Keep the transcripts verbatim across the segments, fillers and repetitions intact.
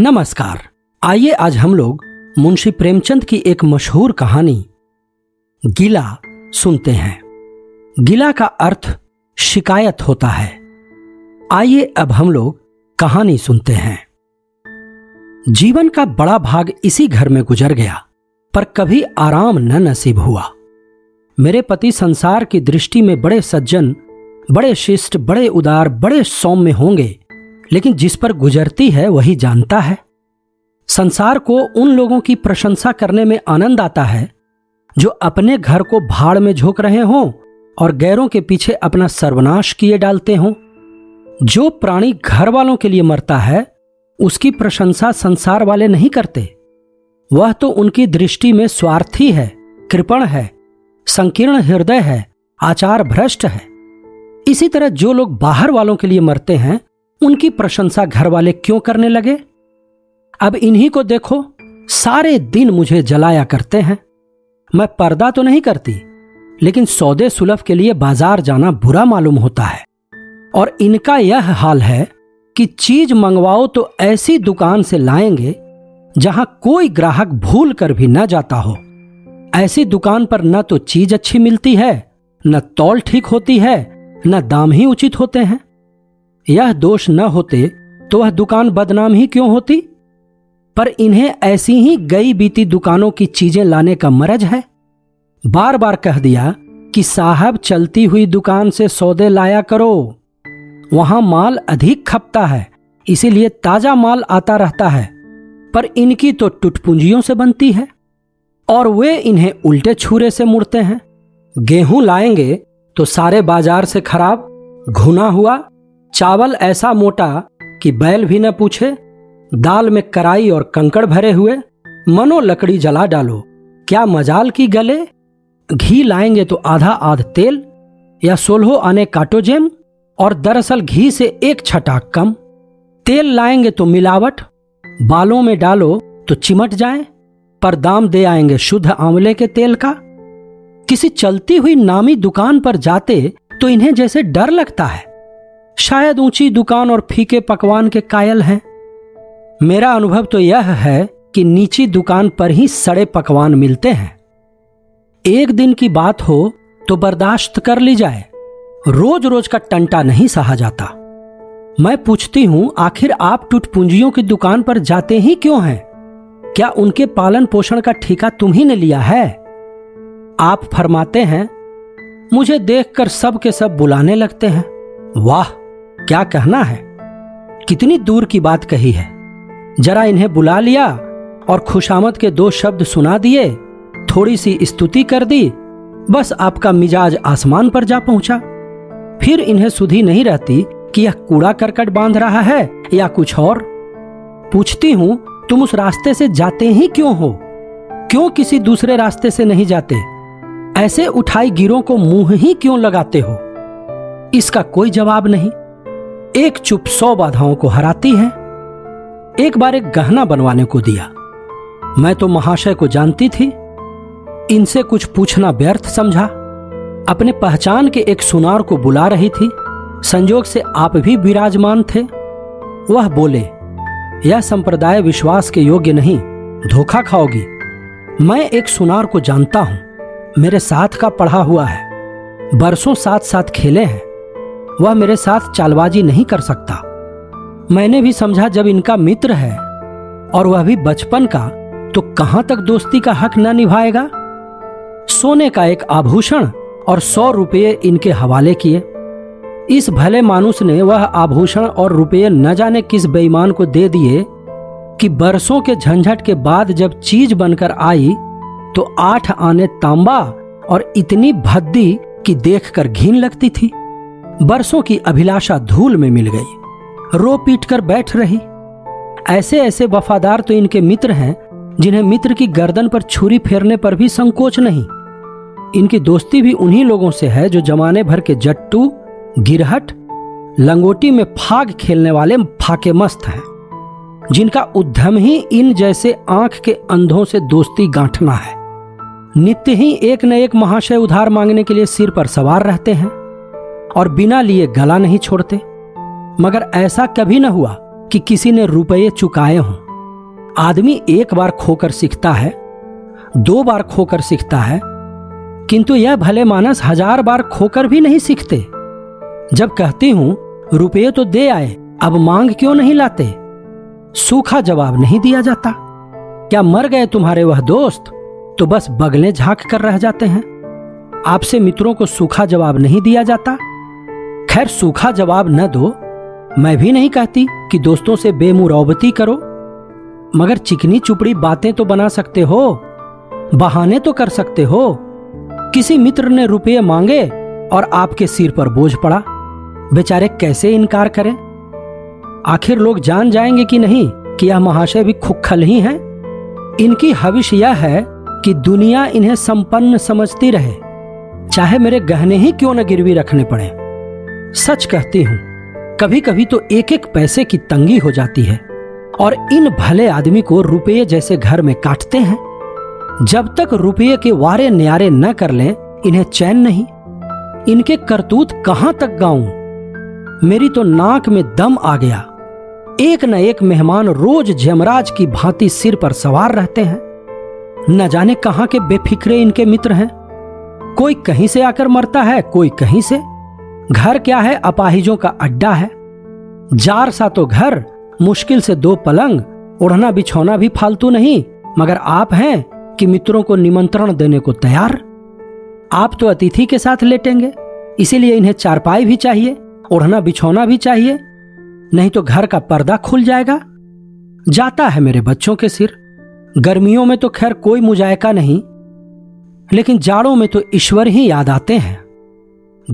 नमस्कार, आइए आज हम लोग मुंशी प्रेमचंद की एक मशहूर कहानी गिला सुनते हैं। गिला का अर्थ शिकायत होता है। आइए अब हम लोग कहानी सुनते हैं। जीवन का बड़ा भाग इसी घर में गुजर गया, पर कभी आराम न नसीब हुआ। मेरे पति संसार की दृष्टि में बड़े सज्जन, बड़े शिष्ट, बड़े उदार, बड़े सौम्य होंगे, लेकिन जिस पर गुजरती है वही जानता है। संसार को उन लोगों की प्रशंसा करने में आनंद आता है जो अपने घर को भाड़ में झोंक रहे हों और गैरों के पीछे अपना सर्वनाश किए डालते हों। जो प्राणी घर वालों के लिए मरता है उसकी प्रशंसा संसार वाले नहीं करते। वह तो उनकी दृष्टि में स्वार्थी है, कृपण है, संकीर्ण हृदय है, आचार भ्रष्ट है। इसी तरह जो लोग बाहर वालों के लिए मरते हैं उनकी प्रशंसा घर वाले क्यों करने लगे। अब इन्हीं को देखो, सारे दिन मुझे जलाया करते हैं। मैं पर्दा तो नहीं करती, लेकिन सौदे सुलभ के लिए बाजार जाना बुरा मालूम होता है। और इनका यह हाल है कि चीज मंगवाओ तो ऐसी दुकान से लाएंगे जहां कोई ग्राहक भूल कर भी न जाता हो। ऐसी दुकान पर न तो चीज अच्छी मिलती है, न तौल ठीक होती है, न दाम ही उचित होते हैं। यह दोष न होते तो वह दुकान बदनाम ही क्यों होती। पर इन्हें ऐसी ही गई बीती दुकानों की चीजें लाने का मरज है। बार बार कह दिया कि साहब चलती हुई दुकान से सौदे लाया करो, वहां माल अधिक खपता है, इसीलिए ताजा माल आता रहता है। पर इनकी तो टुटपुंजियों से बनती है और वे इन्हें उल्टे छुरे से मुड़ते हैं। गेहूं लाएंगे तो सारे बाजार से खराब, घुना हुआ, चावल ऐसा मोटा कि बैल भी न पूछे, दाल में कराई और कंकड़ भरे हुए, मनो लकड़ी जला डालो, क्या मजाल की गले। घी लाएंगे तो आधा आध तेल या सोलहो आने काटो जेम, और दरअसल घी से एक छटाक कम। तेल लाएंगे तो मिलावट, बालों में डालो तो चिमट जाए, पर दाम दे आएंगे शुद्ध आंवले के तेल का। किसी चलती हुई नामी दुकान पर जाते तो इन्हें जैसे डर लगता है, शायद ऊंची दुकान और फीके पकवान के कायल हैं। मेरा अनुभव तो यह है कि नीची दुकान पर ही सड़े पकवान मिलते हैं। एक दिन की बात हो तो बर्दाश्त कर ली जाए, रोज रोज का टंटा नहीं सहा जाता। मैं पूछती हूं, आखिर आप टुटपुंजियों की दुकान पर जाते ही क्यों हैं? क्या उनके पालन पोषण का ठेका तुम्ही ने लिया है? आप फरमाते हैं, मुझे देखकर सब के सब बुलाने लगते हैं। वाह, क्या कहना है, कितनी दूर की बात कही है। जरा इन्हें बुला लिया और खुशामद के दो शब्द सुना दिए, थोड़ी सी स्तुति कर दी, बस आपका मिजाज आसमान पर जा पहुंचा। फिर इन्हें सुधि नहीं रहती कि यह कूड़ा करकट बांध रहा है या कुछ और। पूछती हूं, तुम उस रास्ते से जाते ही क्यों हो? क्यों किसी दूसरे रास्ते से नहीं जाते? ऐसे उठाई गिरों को मुंह ही क्यों लगाते हो? इसका कोई जवाब नहीं। एक चुप सौ बाधाओं को हराती है। एक बार एक गहना बनवाने को दिया। मैं तो महाशय को जानती थी, इनसे कुछ पूछना व्यर्थ समझा। अपने पहचान के एक सुनार को बुला रही थी, संजोग से आप भी विराजमान थे। वह बोले, यह संप्रदाय विश्वास के योग्य नहीं, धोखा खाओगी। मैं एक सुनार को जानता हूं, मेरे साथ का पढ़ा हुआ है, बरसों साथ साथ खेले हैं। वह मेरे साथ चालबाजी नहीं कर सकता। मैंने भी समझा जब इनका मित्र है और वह भी बचपन का, तो कहां तक दोस्ती का हक न निभाएगा। सोने का एक आभूषण और सौ रुपये इनके हवाले किए। इस भले मानुस ने वह आभूषण और रुपये न जाने किस बेईमान को दे दिए कि बरसों के झंझट के बाद जब चीज बनकर आई तो आठ आने तांबा और इतनी भद्दी कि देखकर घिन लगती थी। बरसों की अभिलाषा धूल में मिल गई, रो पीट कर बैठ रही। ऐसे ऐसे वफादार तो इनके मित्र हैं जिन्हें मित्र की गर्दन पर छुरी फेरने पर भी संकोच नहीं। इनकी दोस्ती भी उन्हीं लोगों से है जो जमाने भर के जट्टू, गिरहट, लंगोटी में फाग खेलने वाले फाके मस्त हैं, जिनका उद्यम ही इन जैसे आंख के अंधों से दोस्ती गांठना है। नित्य ही एक न एक महाशय उधार मांगने के लिए सिर पर सवार रहते हैं और बिना लिए गला नहीं छोड़ते। मगर ऐसा कभी न हुआ कि किसी ने रुपये चुकाए हों। आदमी एक बार खोकर सीखता है, दो बार खोकर सीखता है, किंतु यह भले मानस हजार बार खोकर भी नहीं सीखते। जब कहती हूं रुपये तो दे आए, अब मांग क्यों नहीं लाते, सूखा जवाब नहीं दिया जाता। क्या मर गए तुम्हारे वह दोस्त, तो बस बगलें झांक कर रह जाते हैं। आपसे मित्रों को सूखा जवाब नहीं दिया जाता। खैर, सूखा जवाब न दो, मैं भी नहीं कहती कि दोस्तों से बेमुरौबती करो, मगर चिकनी चुपड़ी बातें तो बना सकते हो, बहाने तो कर सकते हो। किसी मित्र ने रुपये मांगे और आपके सिर पर बोझ पड़ा, बेचारे कैसे इनकार करें। आखिर लोग जान जाएंगे कि नहीं कि यह महाशय भी खुखल ही हैं। इनकी हविष यह है कि दुनिया इन्हें संपन्न समझती रहे, चाहे मेरे गहने ही क्यों न गिरवी रखने पड़े। सच कहती हूं, कभी कभी तो एक एक पैसे की तंगी हो जाती है और इन भले आदमी को रुपये जैसे घर में काटते हैं। जब तक रुपये के वारे न्यारे न कर लें, इन्हें चैन नहीं। इनके करतूत कहां तक गाऊं, मेरी तो नाक में दम आ गया। एक न एक मेहमान रोज जमराज की भांति सिर पर सवार रहते हैं। न जाने कहां के बेफिक्रे इनके मित्र हैं। कोई कहीं से आकर मरता है, कोई कहीं से। घर क्या है, अपाहिजों का अड्डा है। जार सा तो घर, मुश्किल से दो पलंग, ओढ़ना बिछौना भी फालतू नहीं, मगर आप हैं कि मित्रों को निमंत्रण देने को तैयार। आप तो अतिथि के साथ लेटेंगे, इसीलिए इन्हें चारपाई भी चाहिए, ओढ़ना बिछौना भी चाहिए, नहीं तो घर का पर्दा खुल जाएगा। जाता है मेरे बच्चों के सिर। गर्मियों में तो खैर कोई मुजायका नहीं, लेकिन जाड़ों में तो ईश्वर ही याद आते हैं।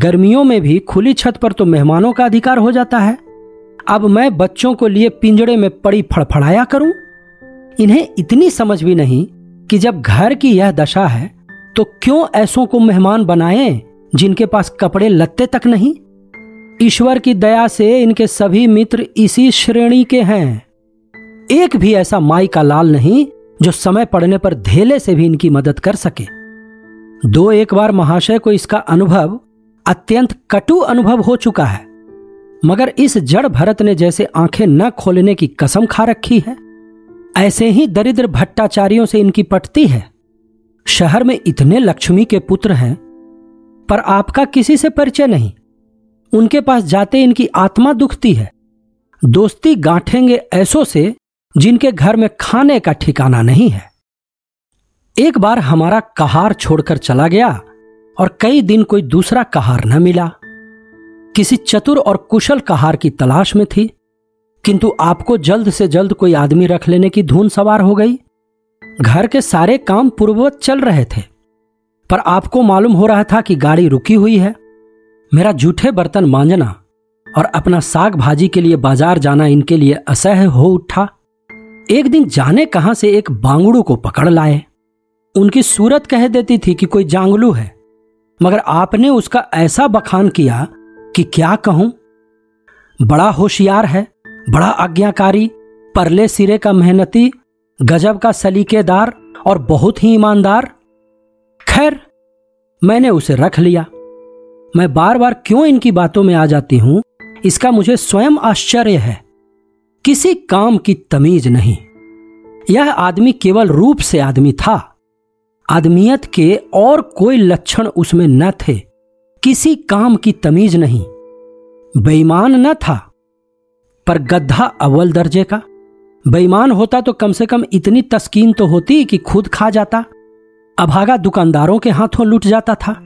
गर्मियों में भी खुली छत पर तो मेहमानों का अधिकार हो जाता है। अब मैं बच्चों को लिए पिंजड़े में पड़ी फड़फड़ाया करूं। इन्हें इतनी समझ भी नहीं कि जब घर की यह दशा है तो क्यों ऐसों को मेहमान बनाएं जिनके पास कपड़े लत्ते तक नहीं। ईश्वर की दया से इनके सभी मित्र इसी श्रेणी के हैं। एक भी ऐसा माई का लाल नहीं जो समय पड़ने पर धेले से भी इनकी मदद कर सके। दो एक बार महाशय को इसका अनुभव, अत्यंत कटु अनुभव हो चुका है, मगर इस जड़ भरत ने जैसे आंखें न खोलने की कसम खा रखी है। ऐसे ही दरिद्र भट्टाचार्यों से इनकी पटती है। शहर में इतने लक्ष्मी के पुत्र हैं, पर आपका किसी से परिचय नहीं। उनके पास जाते इनकी आत्मा दुखती है। दोस्ती गांठेंगे ऐसों से जिनके घर में खाने का ठिकाना नहीं है। एक बार हमारा कहार छोड़कर चला गया और कई दिन कोई दूसरा कहार न मिला। किसी चतुर और कुशल कहार की तलाश में थी, किंतु आपको जल्द से जल्द कोई आदमी रख लेने की धून सवार हो गई। घर के सारे काम पूर्ववत चल रहे थे, पर आपको मालूम हो रहा था कि गाड़ी रुकी हुई है। मेरा जूठे बर्तन मांजना और अपना साग भाजी के लिए बाजार जाना इनके लिए असह्य हो उठा। एक दिन जाने कहां से एक बांगड़ू को पकड़ लाए। उनकी सूरत कह देती थी कि कोई जांगलू है, मगर आपने उसका ऐसा बखान किया कि क्या कहूं। बड़ा होशियार है, बड़ा आज्ञाकारी, परले सिरे का मेहनती, गजब का सलीकेदार और बहुत ही ईमानदार। खैर, मैंने उसे रख लिया। मैं बार बार क्यों इनकी बातों में आ जाती हूं, इसका मुझे स्वयं आश्चर्य है। किसी काम की तमीज नहीं। यह आदमी केवल रूप से आदमी था, आदमियत के और कोई लक्षण उसमें न थे। किसी काम की तमीज नहीं। बेईमान न था, पर गधा अव्वल दर्जे का। बेईमान होता तो कम से कम इतनी तस्कीन तो होती कि खुद खा जाता, अभागा दुकानदारों के हाथों लूट जाता था।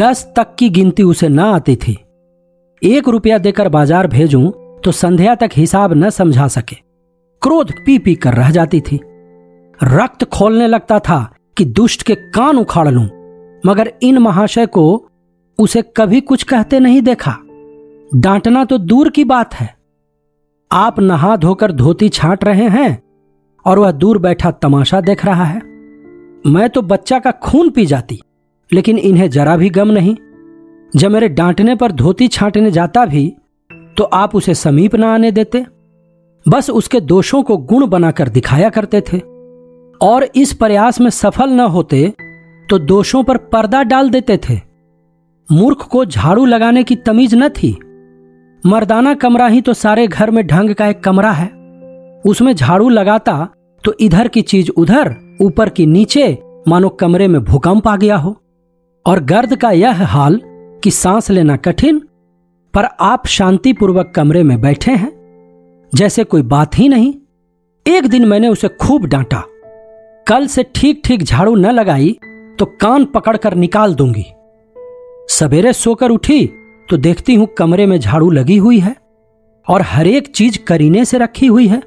दस तक की गिनती उसे न आती थी। एक रुपया देकर बाजार भेजूं तो संध्या तक हिसाब न समझा सके। क्रोध पी पी कर रह जाती थी। रक्त खोलने लगता था कि दुष्ट के कान उखाड़ लूं, मगर इन महाशय को उसे कभी कुछ कहते नहीं देखा। डांटना तो दूर की बात है। आप नहा धोकर धोती छांट रहे हैं और वह दूर बैठा तमाशा देख रहा है। मैं तो बच्चा का खून पी जाती, लेकिन इन्हें जरा भी गम नहीं। जब मेरे डांटने पर धोती छांटने जाता भी तो आप उसे समीप न आने देते, बस उसके दोषों को गुण बनाकर दिखाया करते थे। और इस प्रयास में सफल न होते तो दोषों पर पर्दा डाल देते थे। मूर्ख को झाड़ू लगाने की तमीज न थी। मर्दाना कमरा ही तो सारे घर में ढंग का एक कमरा है, उसमें झाड़ू लगाता तो इधर की चीज उधर, ऊपर की नीचे, मानो कमरे में भूकंप आ गया हो। और गर्द का यह हाल कि सांस लेना कठिन, पर आप शांतिपूर्वक कमरे में बैठे हैं जैसे कोई बात ही नहीं। एक दिन मैंने उसे खूब डांटा, कल से ठीक ठीक झाड़ू न लगाई तो कान पकड़कर निकाल दूंगी। सवेरे सोकर उठी तो देखती हूं कमरे में झाड़ू लगी हुई है और हरेक चीज करीने से रखी हुई है,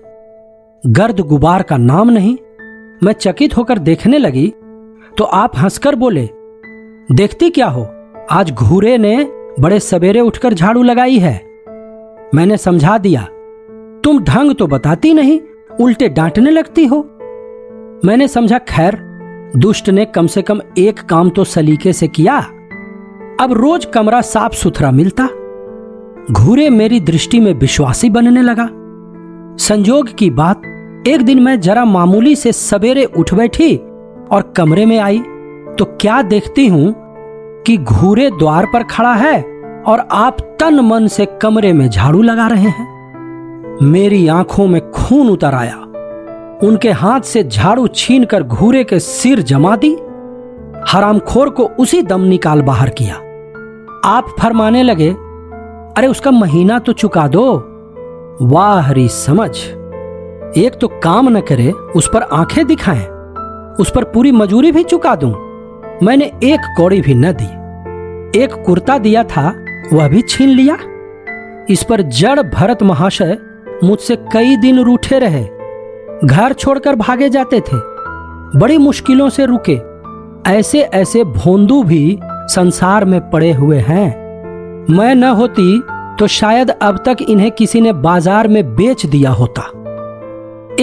गर्द गुबार का नाम नहीं। मैं चकित होकर देखने लगी तो आप हंसकर बोले, देखती क्या हो, आज घूरे ने बड़े सवेरे उठकर झाड़ू लगाई है। मैंने समझा दिया, तुम ढंग तो बताती नहीं, उल्टे डांटने लगती हो। मैंने समझा, खैर दुष्ट ने कम से कम एक काम तो सलीके से किया, अब रोज कमरा साफ सुथरा मिलता। घूरे मेरी दृष्टि में विश्वासी बनने लगा। संजोग की बात, एक दिन मैं जरा मामूली से सवेरे उठ बैठी और कमरे में आई तो क्या देखती हूं कि घूरे द्वार पर खड़ा है और आप तन मन से कमरे में झाड़ू लगा रहे हैं। मेरी आंखों में खून उतर आया। उनके हाथ से झाड़ू छीनकर घूरे के सिर जमा दी, हरामखोर को उसी दम निकाल बाहर किया। आप फरमाने लगे, अरे उसका महीना तो चुका दो। वाह हरी समझ, एक तो काम न करे, उस पर आंखें दिखाएं, उस पर पूरी मजूरी भी चुका दूं। मैंने एक कौड़ी भी न दी। एक कुर्ता दिया था, वह भी छीन लिया। इस पर जड़ भरत महाशय मुझसे कई दिन रूठे रहे, घर छोड़कर भागे जाते थे। बड़ी मुश्किलों से रुके। ऐसे ऐसे भोंदू भी संसार में पड़े हुए हैं। मैं न होती तो शायद अब तक इन्हें किसी ने बाजार में बेच दिया होता।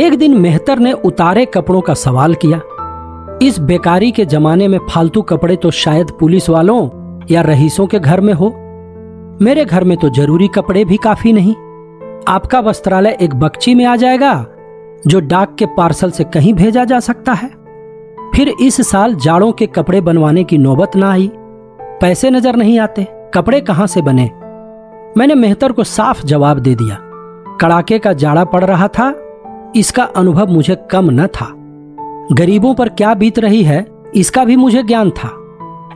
एक दिन मेहतर ने उतारे कपड़ों का सवाल किया। इस बेकारी के जमाने में फालतू कपड़े तो शायद पुलिस वालों या रईसों के घर में हो, मेरे घर में तो जरूरी कपड़े भी काफी नहीं। आपका वस्त्रालय एक बक्ची में आ जाएगा जो डाक के पार्सल से कहीं भेजा जा सकता है। फिर इस साल जाड़ों के कपड़े बनवाने की नौबत ना आई, पैसे नजर नहीं आते, कपड़े कहां से बने। मैंने मेहतर को साफ जवाब दे दिया। कड़ाके का जाड़ा पड़ रहा था, इसका अनुभव मुझे कम न था। गरीबों पर क्या बीत रही है इसका भी मुझे ज्ञान था,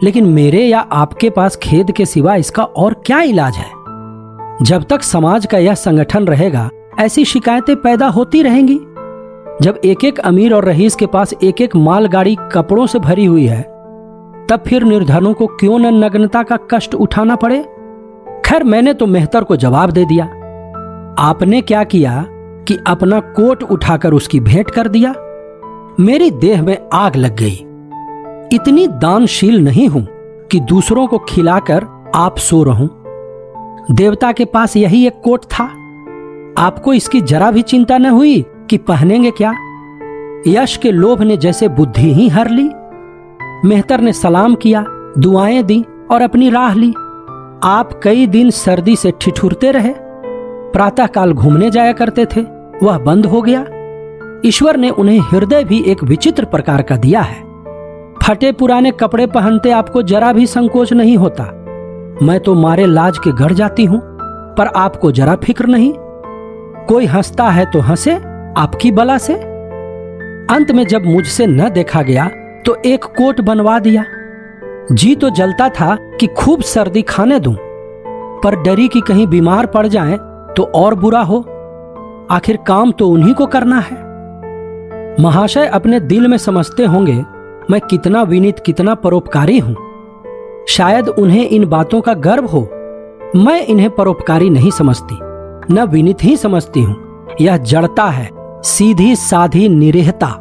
लेकिन मेरे या आपके पास खेद के सिवा इसका और क्या इलाज है। जब तक समाज का यह संगठन रहेगा, ऐसी शिकायतें पैदा होती रहेंगी। जब एक एक अमीर और रईस के पास एक एक मालगाड़ी कपड़ों से भरी हुई है, तब फिर निर्धनों को क्यों न नग्नता का कष्ट उठाना पड़े। खैर मैंने तो मेहतर को जवाब दे दिया। आपने क्या किया कि अपना कोट उठाकर उसकी भेंट कर दिया। मेरी देह में आग लग गई। इतनी दानशील नहीं हूं कि दूसरों को खिलाकर आप सो रहूं। देवता के पास यही एक कोट था। आपको इसकी जरा भी चिंता न हुई कि पहनेंगे क्या। यश के लोभ ने जैसे बुद्धि ही हर ली। मेहतर ने सलाम किया, दुआएं दी और अपनी राह ली। आप कई दिन सर्दी से ठिठुरते रहे। प्रातःकाल घूमने जाया करते थे, वह बंद हो गया। ईश्वर ने उन्हें हृदय भी एक विचित्र प्रकार का दिया है। फटे पुराने कपड़े पहनते आपको जरा भी संकोच नहीं होता। मैं तो मारे लाज के गड़ जाती हूं, पर आपको जरा फिक्र नहीं। कोई हंसता है तो हंसे, आपकी बला से। अंत में जब मुझसे न देखा गया तो एक कोट बनवा दिया। जी तो जलता था कि खूब सर्दी खाने दूं, पर डरी कि कहीं बीमार पड़ जाएं तो और बुरा हो। आखिर काम तो उन्हीं को करना है। महाशय अपने दिल में समझते होंगे मैं कितना विनीत, कितना परोपकारी हूं। शायद उन्हें इन बातों का गर्व हो। मैं इन्हें परोपकारी नहीं समझती, न विनीत ही समझती हूं। यह जड़ता है, सीधी साधी निरीहता।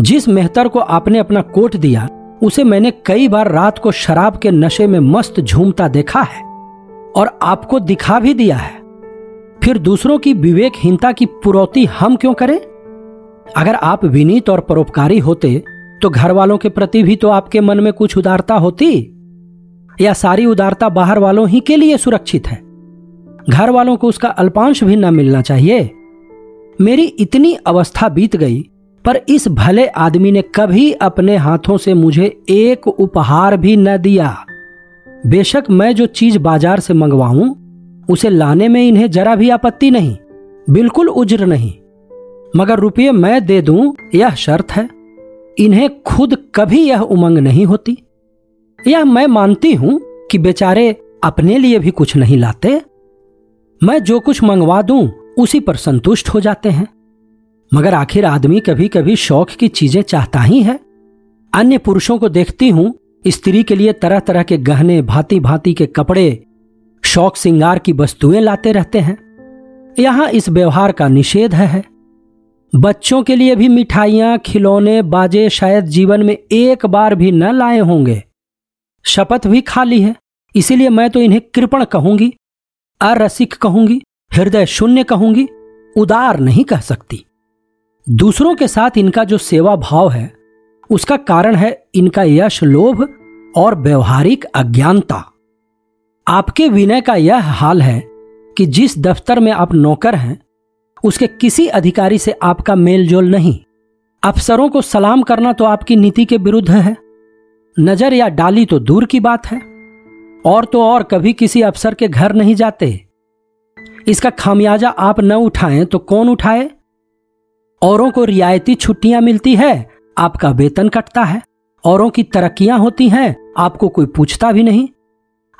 जिस मेहतर को आपने अपना कोट दिया, उसे मैंने कई बार रात को शराब के नशे में मस्त झूमता देखा है और आपको दिखा भी दिया है। फिर दूसरों की विवेकहीनता की पुरौती हम क्यों करें। अगर आप विनीत और परोपकारी होते तो घर वालों के प्रति भी तो आपके मन में कुछ उदारता होती। यह सारी उदारता बाहर वालों ही के लिए सुरक्षित है। घर वालों को उसका अल्पांश भी न मिलना चाहिए। मेरी इतनी अवस्था बीत गई, पर इस भले आदमी ने कभी अपने हाथों से मुझे एक उपहार भी न दिया। बेशक मैं जो चीज बाजार से मंगवाऊं, उसे लाने में इन्हें जरा भी आपत्ति नहीं, बिल्कुल उज्र नहीं। मगर रुपये मैं दे दूं यह शर्त है। इन्हें खुद कभी यह उमंग नहीं होती। यह मैं मानती हूं कि बेचारे अपने लिए भी कुछ नहीं लाते, मैं जो कुछ मंगवा दूं उसी पर संतुष्ट हो जाते हैं। मगर आखिर आदमी कभी कभी शौक की चीजें चाहता ही है। अन्य पुरुषों को देखती हूं, स्त्री के लिए तरह तरह के गहने, भांति भांति के कपड़े, शौक श्रृंगार की वस्तुएं लाते रहते हैं। यहां इस व्यवहार का निषेध है। बच्चों के लिए भी मिठाइयां, खिलौने, बाजे शायद जीवन में एक बार भी न लाए होंगे। शपथ भी खाली है। इसीलिए मैं तो इन्हें कृपण कहूंगी, अरसिक कहूंगी, हृदय शून्य कहूंगी, उदार नहीं कह सकती। दूसरों के साथ इनका जो सेवा भाव है उसका कारण है इनका यश लोभ और व्यवहारिक अज्ञानता। आपके विनय का यह हाल है कि जिस दफ्तर में आप नौकर हैं उसके किसी अधिकारी से आपका मेलजोल नहीं। अफसरों को सलाम करना तो आपकी नीति के विरुद्ध है, नजर या डाली तो दूर की बात है। और तो और कभी किसी अफसर के घर नहीं जाते। इसका खामियाजा आप न उठाएं तो कौन उठाए? औरों को रियायती छुट्टियां मिलती है, आपका वेतन कटता है। औरों की तरक्कियां होती हैं, आपको कोई पूछता भी नहीं।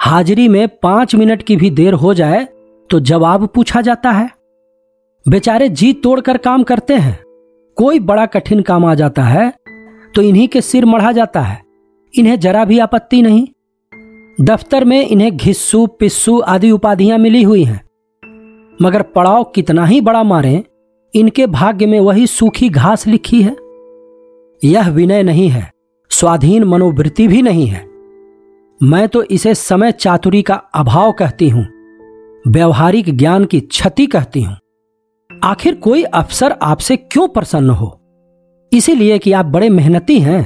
हाजिरी में पांच मिनट की भी देर हो जाए तो जवाब पूछा जाता है। बेचारे जी तोड़कर काम करते हैं। कोई बड़ा कठिन काम आ जाता है तो इन्हीं के सिर मढ़ा जाता है। इन्हें जरा भी आपत्ति नहीं। दफ्तर में इन्हें घिस्सू, पिस्सू आदि उपाधियां मिली हुई हैं। मगर पड़ाव कितना ही बड़ा मारें, इनके भाग्य में वही सूखी घास लिखी है। यह विनय नहीं है, स्वाधीन मनोवृत्ति भी नहीं है। मैं तो इसे समय चातुरी का अभाव कहती हूं, व्यवहारिक ज्ञान की क्षति कहती हूं। आखिर कोई अफसर आपसे क्यों प्रसन्न हो? इसीलिए कि आप बड़े मेहनती हैं।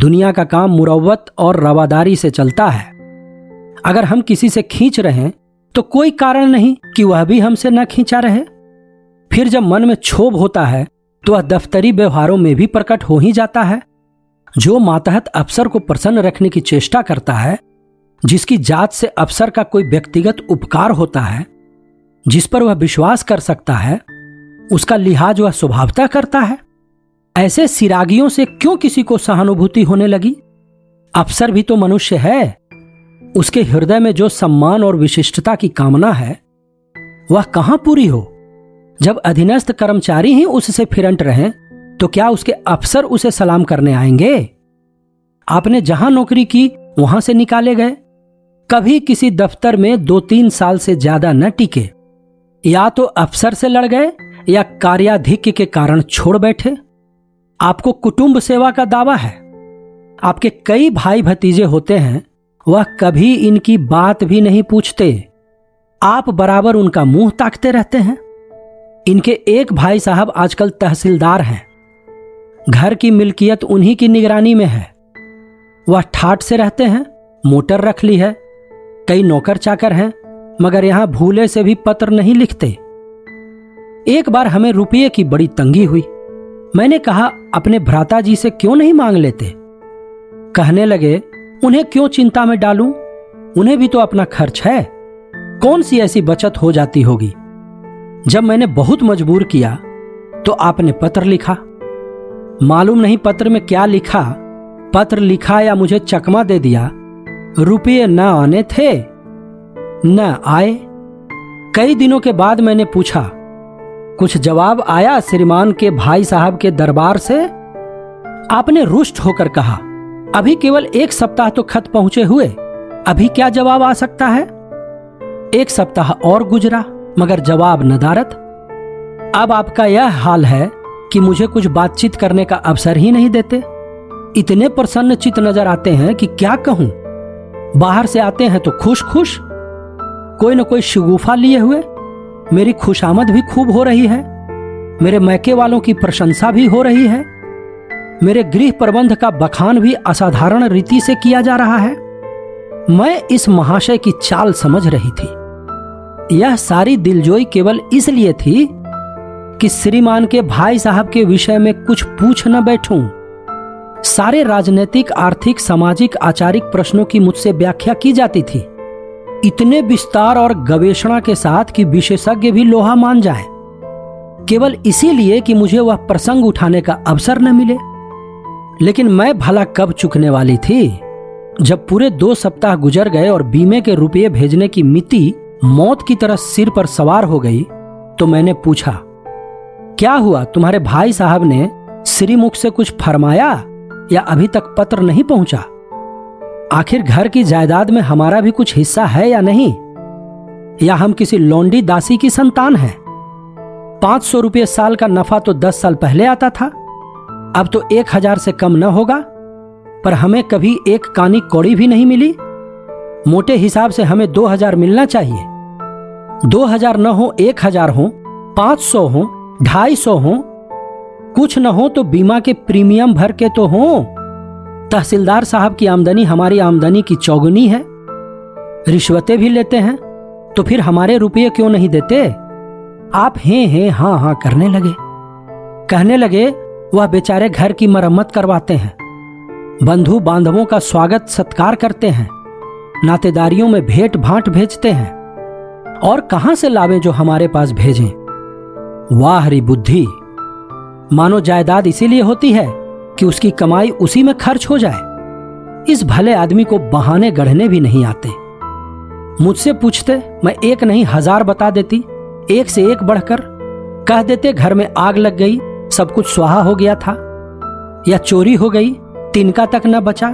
दुनिया का काम मुरव्वत और रवादारी से चलता है। अगर हम किसी से खींच रहे हैं तो कोई कारण नहीं कि वह भी हमसे न खींचा रहे। फिर जब मन में क्षोभ होता है तो वह दफ्तरी व्यवहारों में भी प्रकट हो ही जाता है। जो मातहत अफसर को प्रसन्न रखने की चेष्टा करता है, जिसकी जात से अफसर का कोई व्यक्तिगत उपकार होता है, जिस पर वह विश्वास कर सकता है, उसका लिहाज वह स्वभावतः करता है। ऐसे सिरागियों से क्यों किसी को सहानुभूति होने लगी? अफसर भी तो मनुष्य है। उसके हृदय में जो सम्मान और विशिष्टता की कामना है वह कहाँ पूरी हो? जब अधीनस्थ कर्मचारी ही उससे फिरंट रहे तो क्या उसके अफसर उसे सलाम करने आएंगे? आपने जहां नौकरी की वहां से निकाले गए। कभी किसी दफ्तर में दो तीन साल से ज्यादा न टिके। या तो अफसर से लड़ गए या कार्याधिक्य के कारण छोड़ बैठे। आपको कुटुंब सेवा का दावा है। आपके कई भाई भतीजे होते हैं, वह कभी इनकी बात भी नहीं पूछते। आप बराबर उनका मुंह ताकते रहते हैं। इनके एक भाई साहब आजकल तहसीलदार हैं। घर की मिल्कियत उन्हीं की निगरानी में है। वह ठाट से रहते हैं। मोटर रख ली है, कई नौकर चाकर हैं, मगर यहां भूले से भी पत्र नहीं लिखते। एक बार हमें रुपये की बड़ी तंगी हुई। मैंने कहा, अपने भ्राता जी से क्यों नहीं मांग लेते? कहने लगे, उन्हें क्यों चिंता में डालूं? उन्हें भी तो अपना खर्च है। कौन सी ऐसी बचत हो जाती होगी? जब मैंने बहुत मजबूर किया तो आपने पत्र लिखा। मालूम नहीं पत्र में क्या लिखा, पत्र लिखा या मुझे चकमा दे दिया। रुपये न आने थे, न आए। कई दिनों के बाद मैंने पूछा, कुछ जवाब आया श्रीमान के भाई साहब के दरबार से? आपने रुष्ट होकर कहा, अभी केवल एक सप्ताह तो खत पहुंचे हुए, अभी क्या जवाब आ सकता है? एक सप्ताह और गुजरा, मगर जवाब नदारत। अब आपका यह हाल है कि मुझे कुछ बातचीत करने का अवसर ही नहीं देते। इतने प्रसन्न चित्त नजर आते हैं कि क्या कहूं। बाहर से आते हैं तो खुश खुश, कोई न कोई शगुफा लिए हुए। मेरी खुशामद भी खूब हो रही है, मेरे मैके वालों की प्रशंसा भी हो रही है, मेरे गृह प्रबंध का बखान भी असाधारण रीति से किया जा रहा है। मैं इस महाशय की चाल समझ रही थी। यह सारी दिलजोई केवल इसलिए थी कि श्रीमान के भाई साहब के विषय में कुछ पूछ न बैठूं। सारे राजनीतिक, आर्थिक, सामाजिक, आचारिक प्रश्नों की मुझसे व्याख्या की जाती थी, इतने विस्तार और गवेषणा के साथ कि विशेषज्ञ भी लोहा मान जाए। केवल इसीलिए कि मुझे वह प्रसंग उठाने का अवसर न मिले। लेकिन मैं भला कब चुकने वाली थी। जब पूरे दो सप्ताह गुजर गए और बीमे के रुपये भेजने की मिति मौत की तरह सिर पर सवार हो गई तो मैंने पूछा, क्या हुआ, तुम्हारे भाई साहब ने श्रीमुख से कुछ फरमाया या अभी तक पत्र नहीं पहुंचा? आखिर घर की जायदाद में हमारा भी कुछ हिस्सा है या नहीं, या हम किसी लौंडी दासी की संतान हैं? पांच सौ रुपये साल का नफा तो दस साल पहले आता था, अब तो एक हजार से कम न होगा, पर हमें कभी एक कानी कौड़ी भी नहीं मिली। मोटे हिसाब से हमें दो हजार मिलना चाहिए। दो हजार न हो, एक हजार हो, पांच सौ हो, ढाई सौ हो, कुछ न हो तो बीमा के प्रीमियम भर के तो हो। तहसीलदार साहब की आमदनी हमारी आमदनी की चौगुनी है, रिश्वतें भी लेते हैं, तो फिर हमारे रुपये क्यों नहीं देते? आप हैं हैं हाँ हाँ करने लगे, कहने लगे वह बेचारे घर की मरम्मत करवाते हैं, बंधु बांधवों का स्वागत सत्कार करते हैं, नातेदारियों में भेंट भांट भेजते हैं, और कहां से लावें जो हमारे पास भेजें। वाह री बुद्धि, मानो जायदाद इसीलिए होती है कि उसकी कमाई उसी में खर्च हो जाए। इस भले आदमी को बहाने गढ़ने भी नहीं आते। मुझसे पूछते, मैं एक नहीं हजार बता देती, एक से एक बढ़कर कह देते घर में आग लग गई, सब कुछ स्वाहा हो गया था, या चोरी हो गई, तिनका तक न बचा,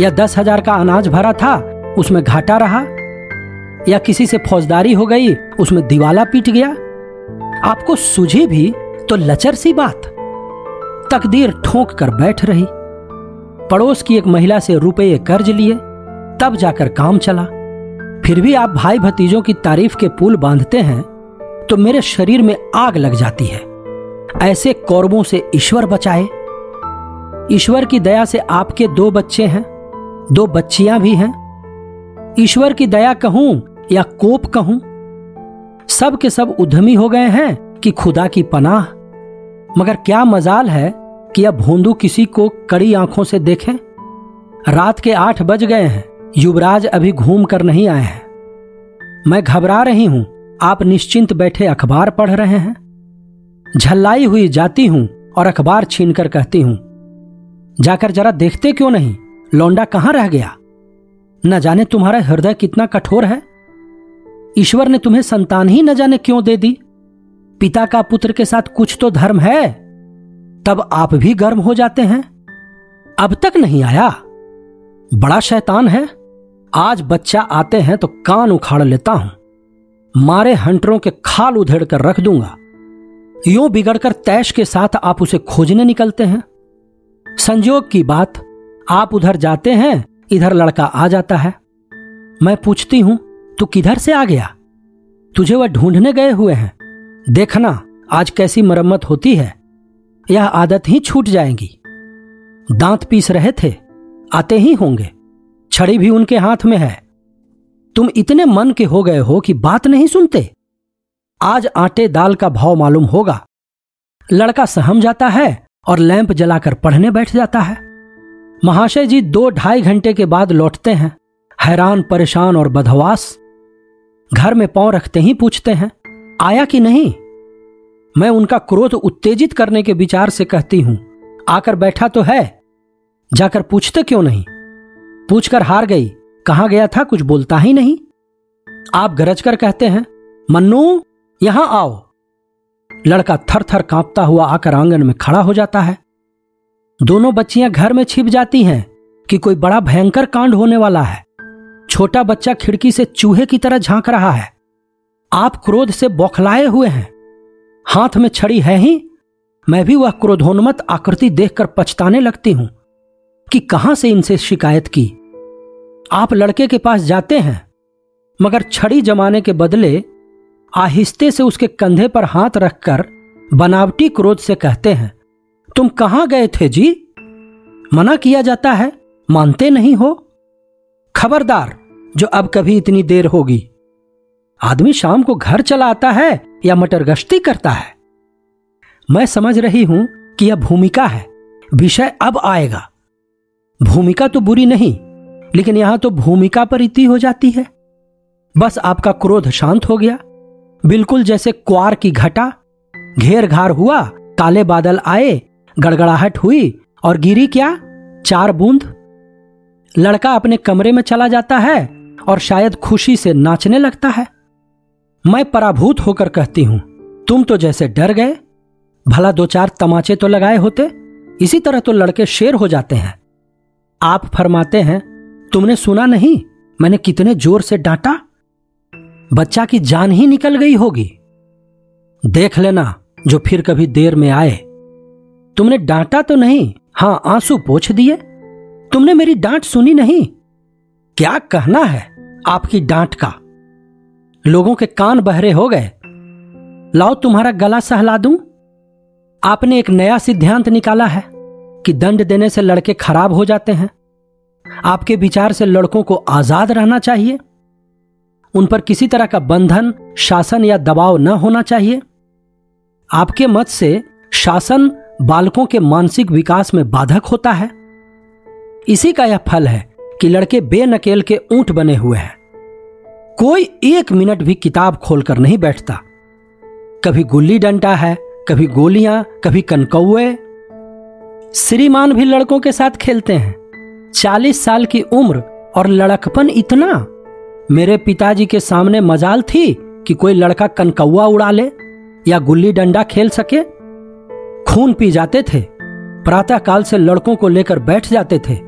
या दस हजार का अनाज भरा था उसमें घाटा रहा, या किसी से फौजदारी हो गई, उसमें दिवाला पीट गया। आपको सूझी भी तो लचर सी बात। तकदीर ठोंक कर बैठ रही। पड़ोस की एक महिला से रुपये कर्ज लिए, तब जाकर काम चला। फिर भी आप भाई भतीजों की तारीफ के पुल बांधते हैं तो मेरे शरीर में आग लग जाती है। ऐसे कौरवों से ईश्वर बचाए। ईश्वर की दया से आपके दो बच्चे हैं, दो बच्चियां भी हैं। ईश्वर की दया कहूं या कोप कहूं, सब के सब उद्यमी हो गए हैं कि खुदा की पनाह। मगर क्या मजाल है कि अब भोंदू किसी को कड़ी आंखों से देखें। रात के आठ बज गए हैं, युवराज अभी घूम कर नहीं आए हैं। मैं घबरा रही हूं, आप निश्चिंत बैठे अखबार पढ़ रहे हैं। झल्लाई हुई जाती हूं और अखबार छीनकर कहती हूं, जाकर जरा देखते क्यों नहीं, लौंडा कहां रह गया? न जाने तुम्हारा हृदय कितना कठोर है। ईश्वर ने तुम्हें संतान ही न जाने क्यों दे दी। पिता का पुत्र के साथ कुछ तो धर्म है। तब आप भी गर्म हो जाते हैं, अब तक नहीं आया। बड़ा शैतान है। आज बच्चा आते हैं तो कान उखाड़ लेता हूं, मारे हंटरों के खाल उधेड़ कर रख दूंगा। यूं बिगड़कर तैश के साथ आप उसे खोजने निकलते हैं। संजोग की बात, आप उधर जाते हैं, इधर लड़का आ जाता है। मैं पूछती हूं, तू किधर से आ गया? तुझे वह ढूंढने गए हुए हैं, देखना आज कैसी मरम्मत होती है। यह आदत ही छूट जाएगी। दांत पीस रहे थे, आते ही होंगे, छड़ी भी उनके हाथ में है। तुम इतने मन के हो गए हो कि बात नहीं सुनते। आज आटे दाल का भाव मालूम होगा। लड़का सहम जाता है और लैंप जलाकर पढ़ने बैठ जाता है। महाशय जी दो ढाई घंटे के बाद लौटते हैं, हैरान परेशान और बदहवास। घर में पांव रखते ही पूछते हैं, आया कि नहीं? मैं उनका क्रोध उत्तेजित करने के विचार से कहती हूं, आकर बैठा तो है, जाकर पूछते क्यों नहीं? पूछकर हार गई, कहां गया था, कुछ बोलता ही नहीं। आप गरज कर कहते हैं, मन्नू यहां आओ। लड़का थर थर कांपता हुआ आकर आंगन में खड़ा हो जाता है। दोनों बच्चियां घर में छिप जाती हैं कि कोई बड़ा भयंकर कांड होने वाला है। छोटा बच्चा खिड़की से चूहे की तरह झांक रहा है। आप क्रोध से बौखलाए हुए हैं, हाथ में छड़ी है ही। मैं भी वह क्रोधोन्मत्त आकृति देखकर पछताने लगती हूं कि कहां से इनसे शिकायत की। आप लड़के के पास जाते हैं, मगर छड़ी जमाने के बदले आहिस्ते से उसके कंधे पर हाथ रखकर बनावटी क्रोध से कहते हैं, तुम कहां गए थे जी? मना किया जाता है, मानते नहीं हो। खबरदार जो अब कभी इतनी देर होगी। आदमी शाम को घर चला आता है या मटर गश्ती करता है। मैं समझ रही हूं कि यह भूमिका है, विषय अब आएगा। भूमिका तो बुरी नहीं, लेकिन यहां तो भूमिका पर इति हो जाती है। बस आपका क्रोध शांत हो गया, बिल्कुल जैसे क्वार की घटा। घेर घार हुआ, काले बादल आए, गड़गड़ाहट हुई और गिरी क्या, चार बूंद। लड़का अपने कमरे में चला जाता है और शायद खुशी से नाचने लगता है। मैं पराभूत होकर कहती हूं, तुम तो जैसे डर गए, भला दो चार तमाचे तो लगाए होते, इसी तरह तो लड़के शेर हो जाते हैं। आप फरमाते हैं, तुमने सुना नहीं मैंने कितने जोर से डांटा, बच्चा की जान ही निकल गई होगी। देख लेना जो फिर कभी देर में आए। तुमने डांटा तो नहीं, हां आंसू पोंछ दिए। तुमने मेरी डांट सुनी नहीं, क्या कहना है आपकी डांट का, लोगों के कान बहरे हो गए। लाओ तुम्हारा गला सहला दूं। आपने एक नया सिद्धांत निकाला है कि दंड देने से लड़के खराब हो जाते हैं। आपके विचार से लड़कों को आजाद रहना चाहिए, उन पर किसी तरह का बंधन, शासन या दबाव न होना चाहिए। आपके मत से शासन बालकों के मानसिक विकास में बाधक होता है। इसी का यह फल है कि लड़के बेनकेल के ऊंट बने हुए हैं। कोई एक मिनट भी किताब खोलकर नहीं बैठता। कभी गुल्ली डंडा है, कभी गोलियां, कभी कनकौए। श्रीमान भी लड़कों के साथ खेलते हैं। चालीस साल की उम्र और लड़कपन इतना। मेरे पिताजी के सामने मजाल थी कि कोई लड़का कनकौआ उड़ा ले या गुल्ली डंडा खेल सके। खून पी जाते थे। प्रातः काल से लड़कों को लेकर बैठ जाते थे।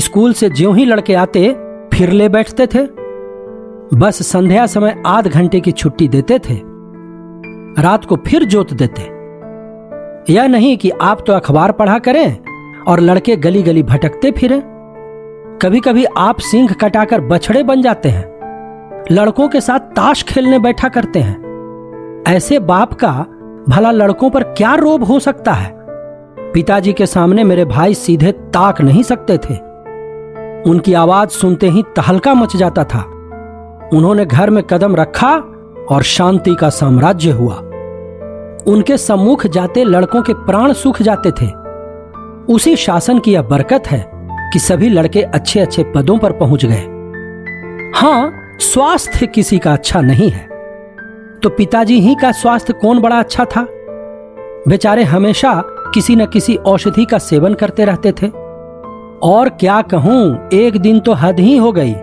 स्कूल से ज्यों ही लड़के आते फिर ले बैठते थे। बस संध्या समय आध घंटे की छुट्टी देते थे, रात को फिर जोत देते। यह नहीं कि आप तो अखबार पढ़ा करें और लड़के गली गली भटकते फिरें। कभी कभी आप सींग कटाकर बछड़े बन जाते हैं, लड़कों के साथ ताश खेलने बैठा करते हैं। ऐसे बाप का भला लड़कों पर क्या रोब हो सकता है। पिताजी के सामने मेरे भाई सीधे ताक नहीं सकते थे। उनकी आवाज सुनते ही तहलका मच जाता था। उन्होंने घर में कदम रखा और शांति का साम्राज्य हुआ। उनके सम्मुख जाते लड़कों के प्राण सूख जाते थे। उसी शासन की यह बरकत है कि सभी लड़के अच्छे अच्छे पदों पर पहुंच गए। हां, स्वास्थ्य किसी का अच्छा नहीं है, तो पिताजी ही का स्वास्थ्य कौन बड़ा अच्छा था। बेचारे हमेशा किसी न किसी औषधि का सेवन करते रहते थे। और क्या कहूं, एक दिन तो हद ही हो गई।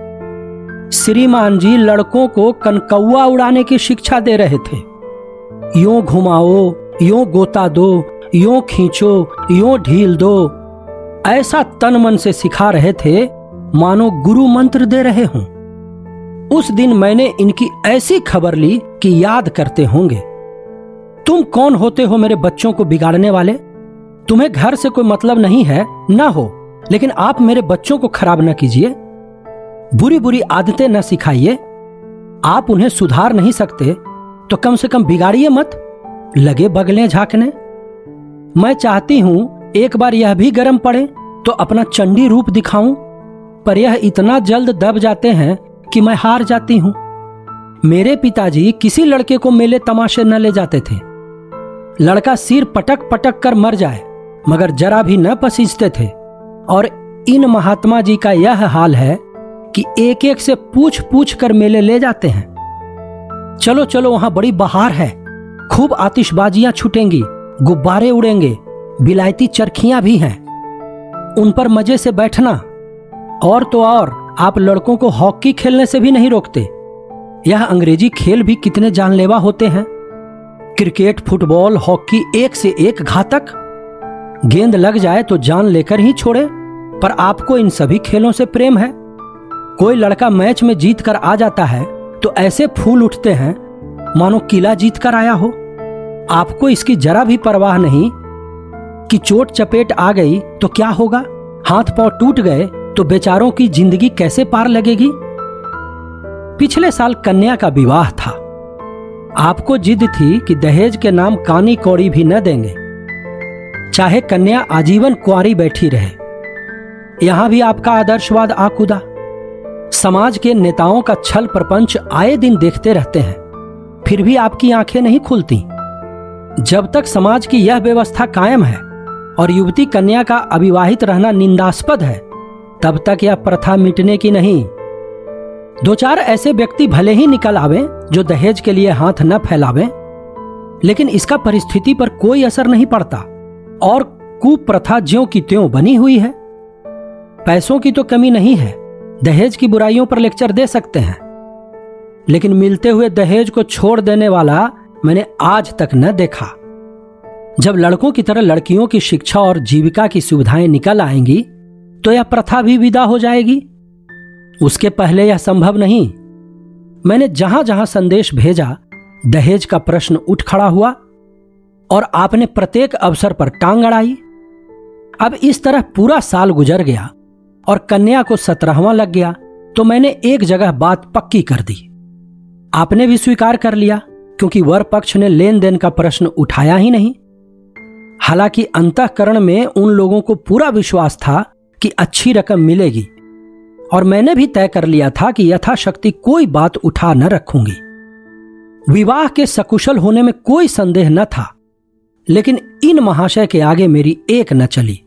श्रीमान जी लड़कों को कनकौआ उड़ाने की शिक्षा दे रहे थे। यों घुमाओ, यों गोता दो, यों खींचो, यों ढील दो, ऐसा तन मन से सिखा रहे थे मानो गुरु मंत्र दे रहे हों। उस दिन मैंने इनकी ऐसी खबर ली कि याद करते होंगे। तुम कौन होते हो मेरे बच्चों को बिगाड़ने वाले? तुम्हें घर से कोई मतलब नहीं है, ना हो, लेकिन आप मेरे बच्चों को खराब न कीजिए, बुरी बुरी आदतें न सिखाइए। आप उन्हें सुधार नहीं सकते तो कम से कम बिगाड़िए मत, लगे बगलें झांकने। मैं चाहती हूं एक बार यह भी गरम पड़े तो अपना चंडी रूप दिखाऊं, पर यह इतना जल्द दब जाते हैं कि मैं हार जाती हूं। मेरे पिताजी किसी लड़के को मेले तमाशे न ले जाते थे। लड़का सिर पटक पटक कर मर जाए मगर जरा भी न पसीजते थे। और इन महात्मा जी का यह हाल है कि एक एक से पूछ पूछ कर मेले ले जाते हैं। चलो चलो वहां बड़ी बहार है, खूब आतिशबाजियां छूटेंगी, गुब्बारे उड़ेंगे, बिलायती चरखियां भी हैं, उन पर मजे से बैठना। और तो और आप लड़कों को हॉकी खेलने से भी नहीं रोकते। यह अंग्रेजी खेल भी कितने जानलेवा होते हैं। क्रिकेट, फुटबॉल, हॉकी एक से एक घातक। गेंद लग जाए तो जान लेकर ही छोड़े, पर आपको इन सभी खेलों से प्रेम है। कोई लड़का मैच में जीत कर आ जाता है तो ऐसे फूल उठते हैं मानो किला जीत कर आया हो। आपको इसकी जरा भी परवाह नहीं कि चोट चपेट आ गई तो क्या होगा, हाथ पांव टूट गए तो बेचारों की जिंदगी कैसे पार लगेगी। पिछले साल कन्या का विवाह था। आपको जिद थी कि दहेज के नाम कानी कौड़ी भी न देंगे, चाहे कन्या आजीवन कुंवारी बैठी रहे। यहां भी आपका आदर्शवाद आ कूदा। समाज के नेताओं का छल प्रपंच आए दिन देखते रहते हैं, फिर भी आपकी आंखें नहीं खुलती। जब तक समाज की यह व्यवस्था कायम है और युवती कन्या का अविवाहित रहना निंदास्पद है, तब तक यह प्रथा मिटने की नहीं। दो चार ऐसे व्यक्ति भले ही निकल आवे जो दहेज के लिए हाथ न फैलावे, लेकिन इसका परिस्थिति पर कोई असर नहीं पड़ता और कुप्रथा ज्यों की त्यों बनी हुई है। पैसों की तो कमी नहीं है, दहेज की बुराइयों पर लेक्चर दे सकते हैं, लेकिन मिलते हुए दहेज को छोड़ देने वाला मैंने आज तक न देखा। जब लड़कों की तरह लड़कियों की शिक्षा और जीविका की सुविधाएं निकल आएंगी तो यह प्रथा भी विदा हो जाएगी, उसके पहले यह संभव नहीं। मैंने जहां जहां संदेश भेजा दहेज का प्रश्न उठ खड़ा हुआ और आपने प्रत्येक अवसर पर टांग अड़ाई। अब इस तरह पूरा साल गुजर गया और कन्या को सत्रहवां लग गया तो मैंने एक जगह बात पक्की कर दी। आपने भी स्वीकार कर लिया क्योंकि वर पक्ष ने लेन देन का प्रश्न उठाया ही नहीं। हालांकि अंतःकरण में उन लोगों को पूरा विश्वास था कि अच्छी रकम मिलेगी और मैंने भी तय कर लिया था कि यथाशक्ति कोई बात उठा न रखूंगी। विवाह के सकुशल होने में कोई संदेह न था, लेकिन इन महाशय के आगे मेरी एक न चली।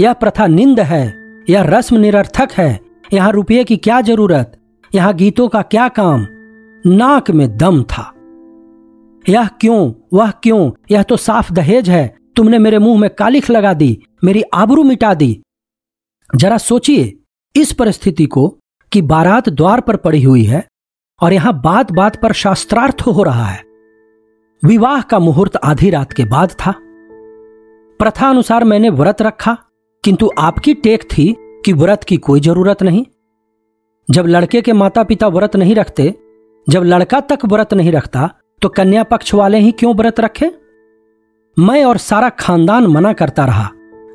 यह प्रथा निंद है, यह रस्म निरर्थक है, यहां रुपये की क्या जरूरत, यहां गीतों का क्या काम, नाक में दम था। यह क्यों, वह क्यों, यह तो साफ दहेज है, तुमने मेरे मुंह में कालिख लगा दी, मेरी आबरू मिटा दी। जरा सोचिए इस परिस्थिति को कि बारात द्वार पर पड़ी हुई है और यहां बात बात पर शास्त्रार्थ हो रहा है। विवाह का मुहूर्त आधी रात के बाद था। प्रथा अनुसार मैंने व्रत रखा, किंतु आपकी टेक थी कि व्रत की कोई जरूरत नहीं। जब लड़के के माता पिता व्रत नहीं रखते, जब लड़का तक व्रत नहीं रखता, तो कन्या पक्ष वाले ही क्यों व्रत रखे। मैं और सारा खानदान मना करता रहा,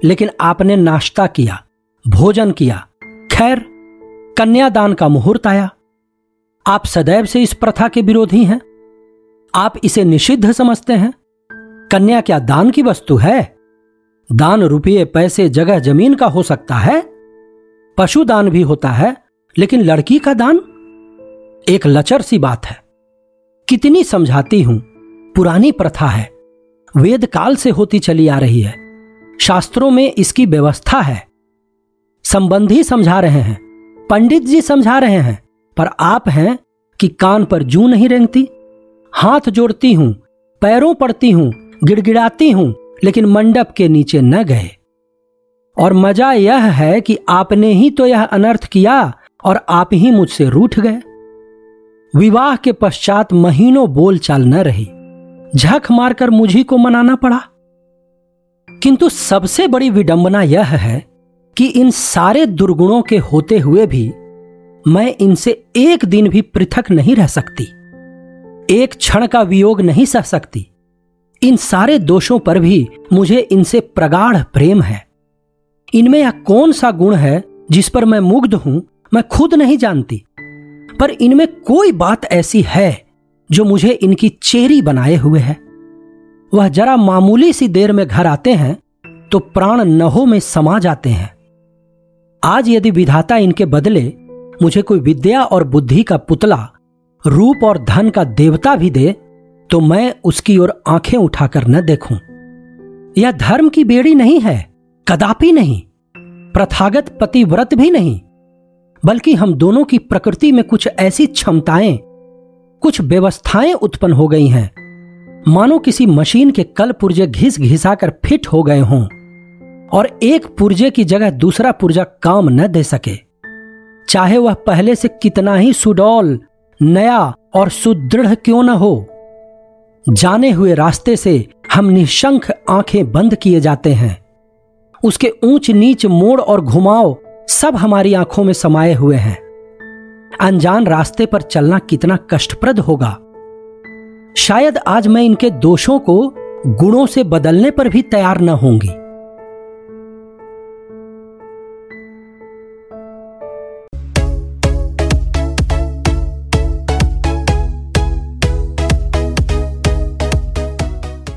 लेकिन आपने नाश्ता किया, भोजन किया। खैर, कन्यादान का मुहूर्त आया। आप सदैव से इस प्रथा के विरोधी हैं, आप इसे निषिद्ध समझते हैं। कन्या क्या दान की वस्तु है? दान रुपये, पैसे, जगह, जमीन का हो सकता है, पशु दान भी होता है, लेकिन लड़की का दान एक लचर सी बात है। कितनी समझाती हूं, पुरानी प्रथा है, वेद काल से होती चली आ रही है, शास्त्रों में इसकी व्यवस्था है। संबंधी समझा रहे हैं, पंडित जी समझा रहे हैं, पर आप हैं कि कान पर जूं नहीं रेंगती। हाथ जोड़ती हूं, पैरों पड़ती हूं, गिड़गिड़ाती हूं, लेकिन मंडप के नीचे न गए। और मजा यह है कि आपने ही तो यह अनर्थ किया और आप ही मुझसे रूठ गए। विवाह के पश्चात महीनों बोलचाल न रही, झक मारकर मुझी को मनाना पड़ा। किंतु सबसे बड़ी विडंबना यह है कि इन सारे दुर्गुणों के होते हुए भी मैं इनसे एक दिन भी पृथक नहीं रह सकती, एक क्षण का वियोग नहीं सह सकती। इन सारे दोषों पर भी मुझे इनसे प्रगाढ़ प्रेम है। इनमें यह कौन सा गुण है जिस पर मैं मुग्ध हूं, मैं खुद नहीं जानती, पर इनमें कोई बात ऐसी है जो मुझे इनकी चेरी बनाए हुए है। वह जरा मामूली सी देर में घर आते हैं तो प्राण नहों में समा जाते हैं। आज यदि विधाता इनके बदले मुझे कोई विद्या और बुद्धि का पुतला, रूप और धन का देवता भी दे, तो मैं उसकी ओर आंखें उठाकर न देखूं। यह धर्म की बेड़ी नहीं है, कदापि नहीं, प्रथागत पतिव्रत भी नहीं, बल्कि हम दोनों की प्रकृति में कुछ ऐसी क्षमताएं, कुछ व्यवस्थाएं उत्पन्न हो गई हैं, मानो किसी मशीन के कल पुर्जे घिस घिसाकर फिट हो गए हों और एक पुर्जे की जगह दूसरा पुर्जा काम न दे सके, चाहे वह पहले से कितना ही सुडौल, नया और सुदृढ़ क्यों न हो। जाने हुए रास्ते से हम निशंक आंखें बंद किए जाते हैं, उसके ऊंच नीच, मोड़ और घुमाव सब हमारी आंखों में समाये हुए हैं। अनजान रास्ते पर चलना कितना कष्टप्रद होगा। शायद आज मैं इनके दोषों को गुणों से बदलने पर भी तैयार न होंगी।